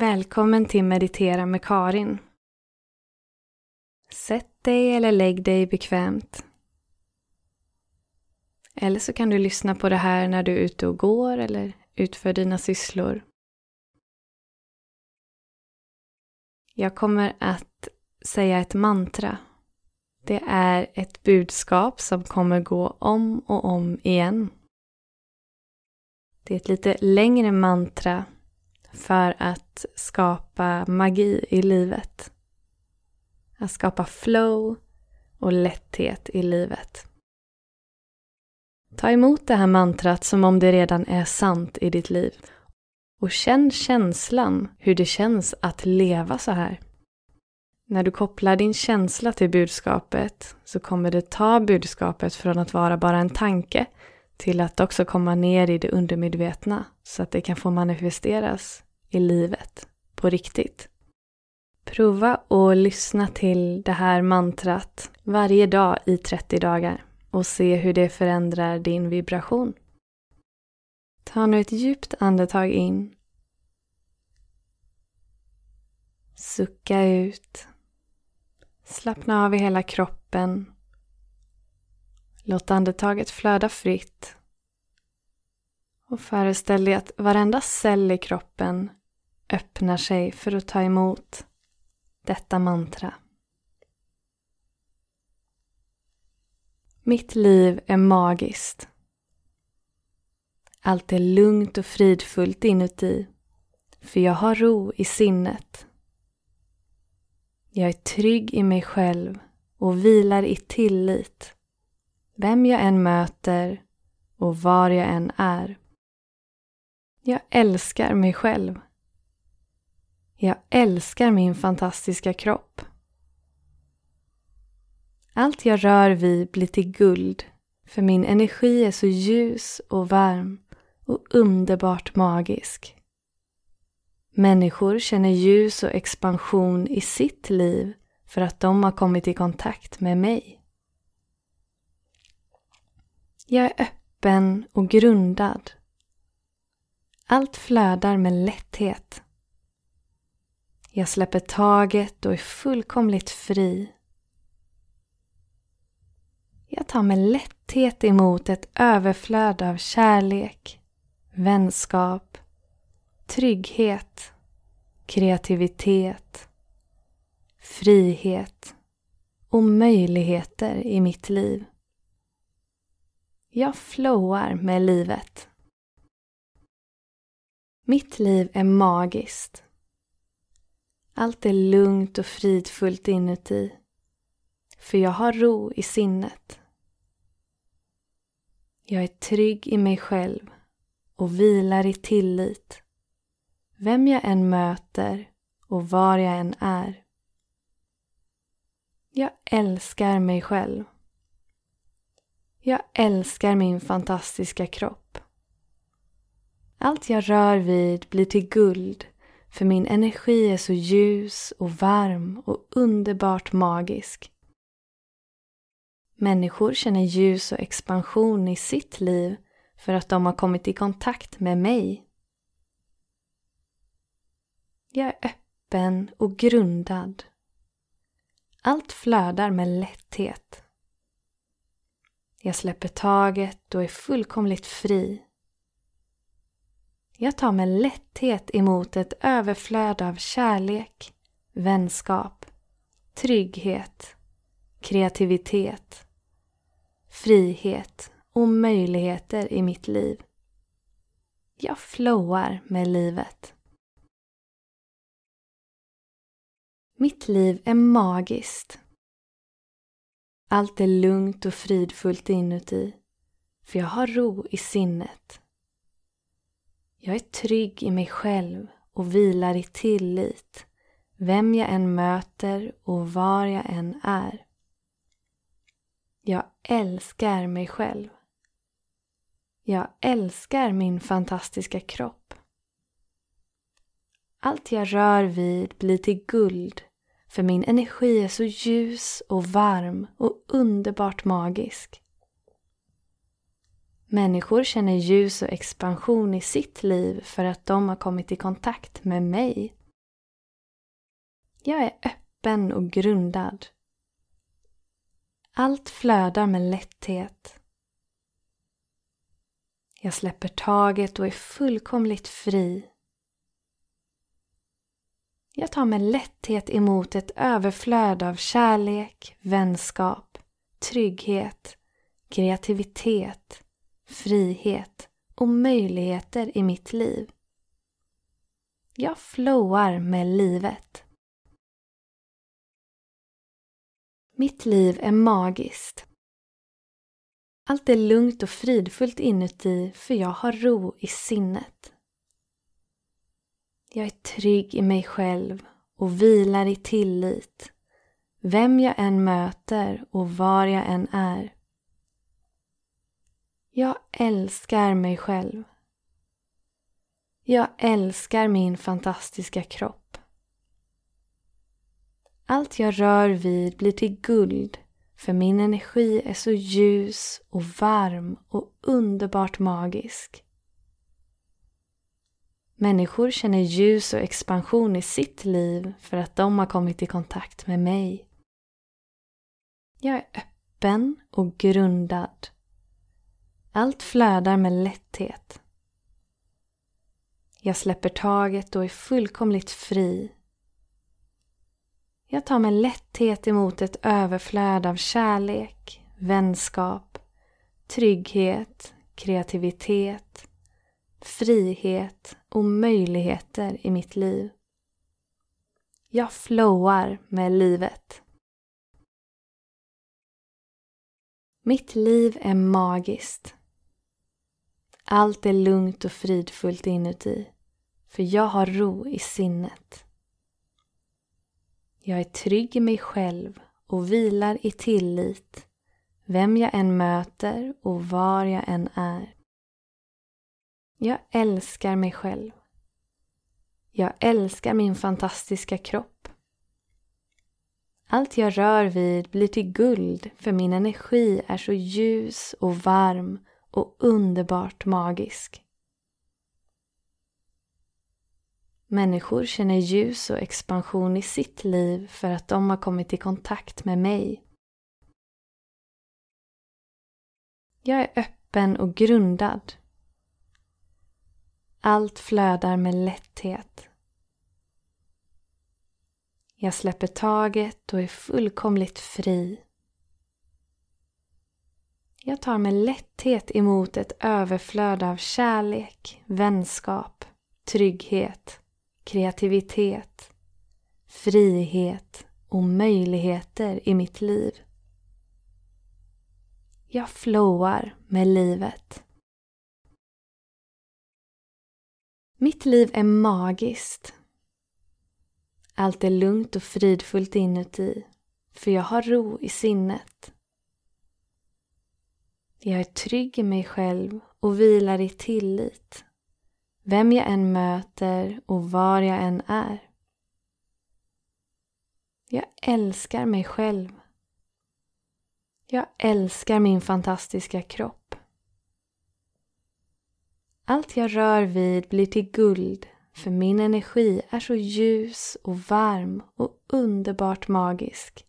Välkommen till Meditera med Karin. Sätt dig eller lägg dig bekvämt. Eller så kan du lyssna på det här när du är ute och går eller utför dina sysslor. Jag kommer att säga ett mantra. Det är ett budskap som kommer gå om och om igen. Det är ett lite längre mantra för att skapa magi i livet. Att skapa flow och lätthet i livet. Ta emot det här mantrat som om det redan är sant i ditt liv. Och känn känslan, hur det känns att leva så här. När du kopplar din känsla till budskapet så kommer det ta budskapet från att vara bara en tanke till att också komma ner i det undermedvetna så att det kan få manifesteras i livet på riktigt. Prova och lyssna till det här mantrat varje dag i 30 dagar och se hur det förändrar din vibration. Ta nu ett djupt andetag in. Sucka ut. Slappna av i hela kroppen. Låt andetaget flöda fritt. Och föreställ dig att varenda cell i kroppen öppnar sig för att ta emot detta mantra. Mitt liv är magiskt. Allt är lugnt och fridfullt inuti, för jag har ro i sinnet. Jag är trygg i mig själv och vilar i tillit, vem jag än möter och var jag än är. Jag älskar mig själv. Jag älskar min fantastiska kropp. Allt jag rör vid blir till guld, för min energi är så ljus och varm och underbart magisk. Människor känner ljus och expansion i sitt liv för att de har kommit i kontakt med mig. Jag är öppen och grundad. Allt flödar med lätthet. Jag släpper taget och är fullkomligt fri. Jag tar med lätthet emot ett överflöd av kärlek, vänskap, trygghet, kreativitet, frihet och möjligheter i mitt liv. Jag flowar med livet. Mitt liv är magiskt. Allt är lugnt och fridfullt inuti, för jag har ro i sinnet. Jag är trygg i mig själv och vilar i tillit, vem jag än möter och var jag än är. Jag älskar mig själv. Jag älskar min fantastiska kropp. Allt jag rör vid blir till guld, för min energi är så ljus och varm och underbart magisk. Människor känner ljus och expansion i sitt liv för att de har kommit i kontakt med mig. Jag är öppen och grundad. Allt flödar med lätthet. Jag släpper taget och är fullkomligt fri. Jag tar med lätthet emot ett överflöd av kärlek, vänskap, trygghet, kreativitet, frihet och möjligheter i mitt liv. Jag flowar med livet. Mitt liv är magiskt. Allt är lugnt och fridfullt inuti, för jag har ro i sinnet. Jag är trygg i mig själv och vilar i tillit, vem jag än möter och var jag än är. Jag älskar mig själv. Jag älskar min fantastiska kropp. Allt jag rör vid blir till guld, för min energi är så ljus och varm och underbart magisk. Människor känner ljus och expansion i sitt liv för att de har kommit i kontakt med mig. Jag är öppen och grundad. Allt flödar med lätthet. Jag släpper taget och är fullkomligt fri. Jag tar med lätthet emot ett överflöd av kärlek, vänskap, trygghet, kreativitet, frihet och möjligheter i mitt liv. Jag flowar med livet. Mitt liv är magiskt. Allt är lugnt och fridfullt inuti för jag har ro i sinnet. Jag är trygg i mig själv och vilar i tillit, vem jag än möter och var jag än är. Jag älskar mig själv. Jag älskar min fantastiska kropp. Allt jag rör vid blir till guld, för min energi är så ljus och varm och underbart magisk. Människor känner ljus och expansion i sitt liv för att de har kommit i kontakt med mig. Jag är öppen och grundad. Allt flödar med lätthet. Jag släpper taget och är fullkomligt fri. Jag tar med lätthet emot ett överflöd av kärlek, vänskap, trygghet, kreativitet, frihet och möjligheter i mitt liv. Jag flowar med livet. Mitt liv är magiskt. Allt är lugnt och fridfullt inuti, för jag har ro i sinnet. Jag är trygg i mig själv och vilar i tillit, vem jag än möter och var jag än är. Jag älskar mig själv. Jag älskar min fantastiska kropp. Allt jag rör vid blir till guld, för min energi är så ljus och varm och underbart magisk. Människor känner ljus och expansion i sitt liv för att de har kommit i kontakt med mig. Jag är öppen och grundad. Allt flödar med lätthet. Jag släpper taget och är fullkomligt fri. Jag tar med lätthet emot ett överflöd av kärlek, vänskap, trygghet, kreativitet, frihet och möjligheter i mitt liv. Jag flowar med livet. Mitt liv är magiskt. Allt är lugnt och fridfullt inuti, för jag har ro i sinnet. Jag är trygg i mig själv och vilar i tillit, vem jag än möter och var jag än är. Jag älskar mig själv. Jag älskar min fantastiska kropp. Allt jag rör vid blir till guld, för min energi är så ljus och varm och underbart magisk.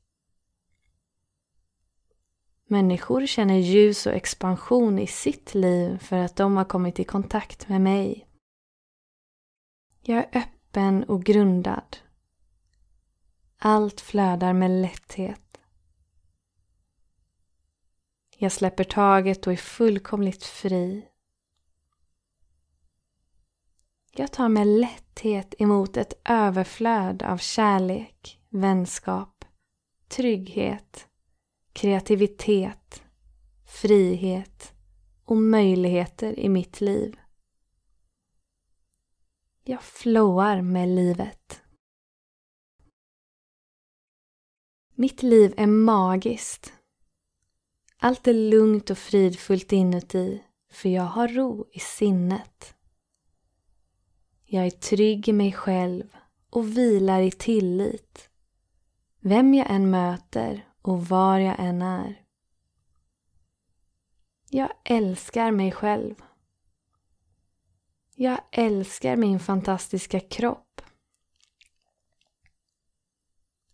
Människor känner ljus och expansion i sitt liv för att de har kommit i kontakt med mig. Jag är öppen och grundad. Allt flödar med lätthet. Jag släpper taget och är fullkomligt fri. Jag tar med lätthet emot ett överflöd av kärlek, vänskap, trygghet, kreativitet, frihet och möjligheter i mitt liv. Jag flowar med livet. Mitt liv är magiskt. Allt är lugnt och fridfullt inuti, för jag har ro i sinnet. Jag är trygg i mig själv och vilar i tillit, vem jag än möter och var jag än är. Jag älskar mig själv. Jag älskar min fantastiska kropp.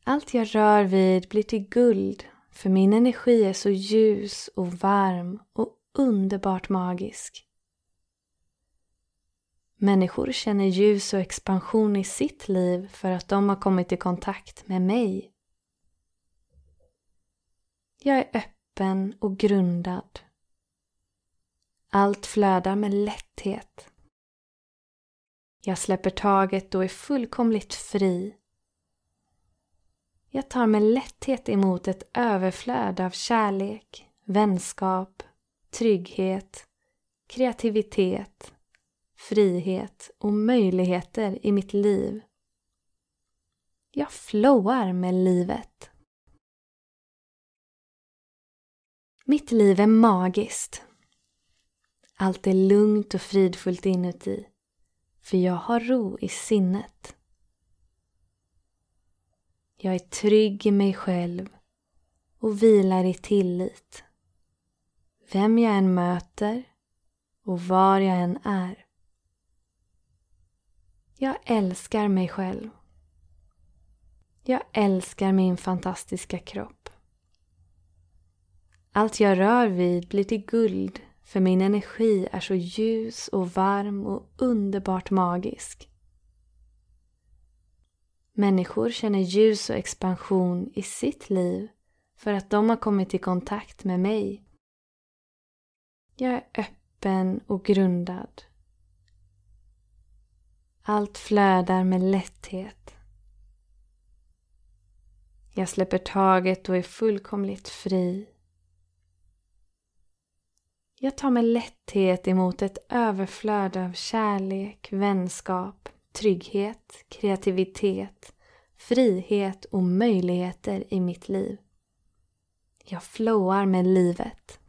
Allt jag rör vid blir till guld, för min energi är så ljus och varm och underbart magisk. Människor känner ljus och expansion i sitt liv för att de har kommit i kontakt med mig. Jag är öppen och grundad. Allt flödar med lätthet. Jag släpper taget och är fullkomligt fri. Jag tar med lätthet emot ett överflöd av kärlek, vänskap, trygghet, kreativitet, frihet och möjligheter i mitt liv. Jag flowar med livet. Mitt liv är magiskt. Allt är lugnt och fridfullt inuti, för jag har ro i sinnet. Jag är trygg i mig själv och vilar i tillit. Vem jag än möter och var jag än är. Jag älskar mig själv. Jag älskar min fantastiska kropp. Allt jag rör vid blir till guld, för min energi är så ljus och varm och underbart magisk. Människor känner ljus och expansion i sitt liv för att de har kommit i kontakt med mig. Jag är öppen och grundad. Allt flödar med lätthet. Jag släpper taget och är fullkomligt fri. Jag tar med lätthet emot ett överflöd av kärlek, vänskap, trygghet, kreativitet, frihet och möjligheter i mitt liv. Jag flowar med livet.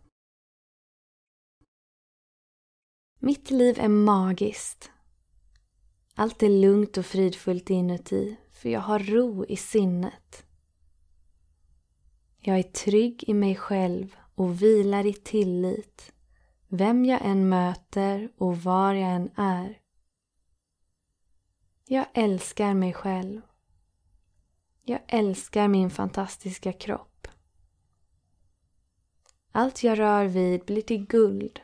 Mitt liv är magiskt. Allt är lugnt och fridfullt inuti, för jag har ro i sinnet. Jag är trygg i mig själv och vilar i tillit. Vem jag än möter och var jag än är. Jag älskar mig själv. Jag älskar min fantastiska kropp. Allt jag rör vid blir till guld,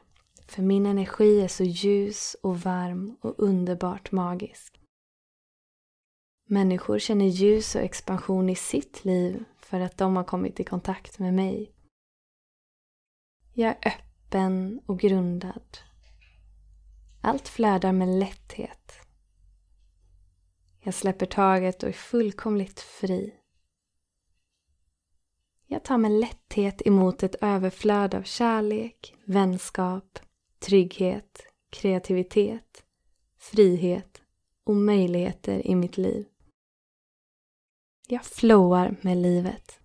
för min energi är så ljus och varm och underbart magisk. Människor känner ljus och expansion i sitt liv för att de har kommit i kontakt med mig. Jag är öppen och grundad. Allt flödar med lätthet. Jag släpper taget och är fullkomligt fri. Jag tar med lätthet emot ett överflöd av kärlek, vänskap, trygghet, kreativitet, frihet och möjligheter i mitt liv. Jag flowar med livet.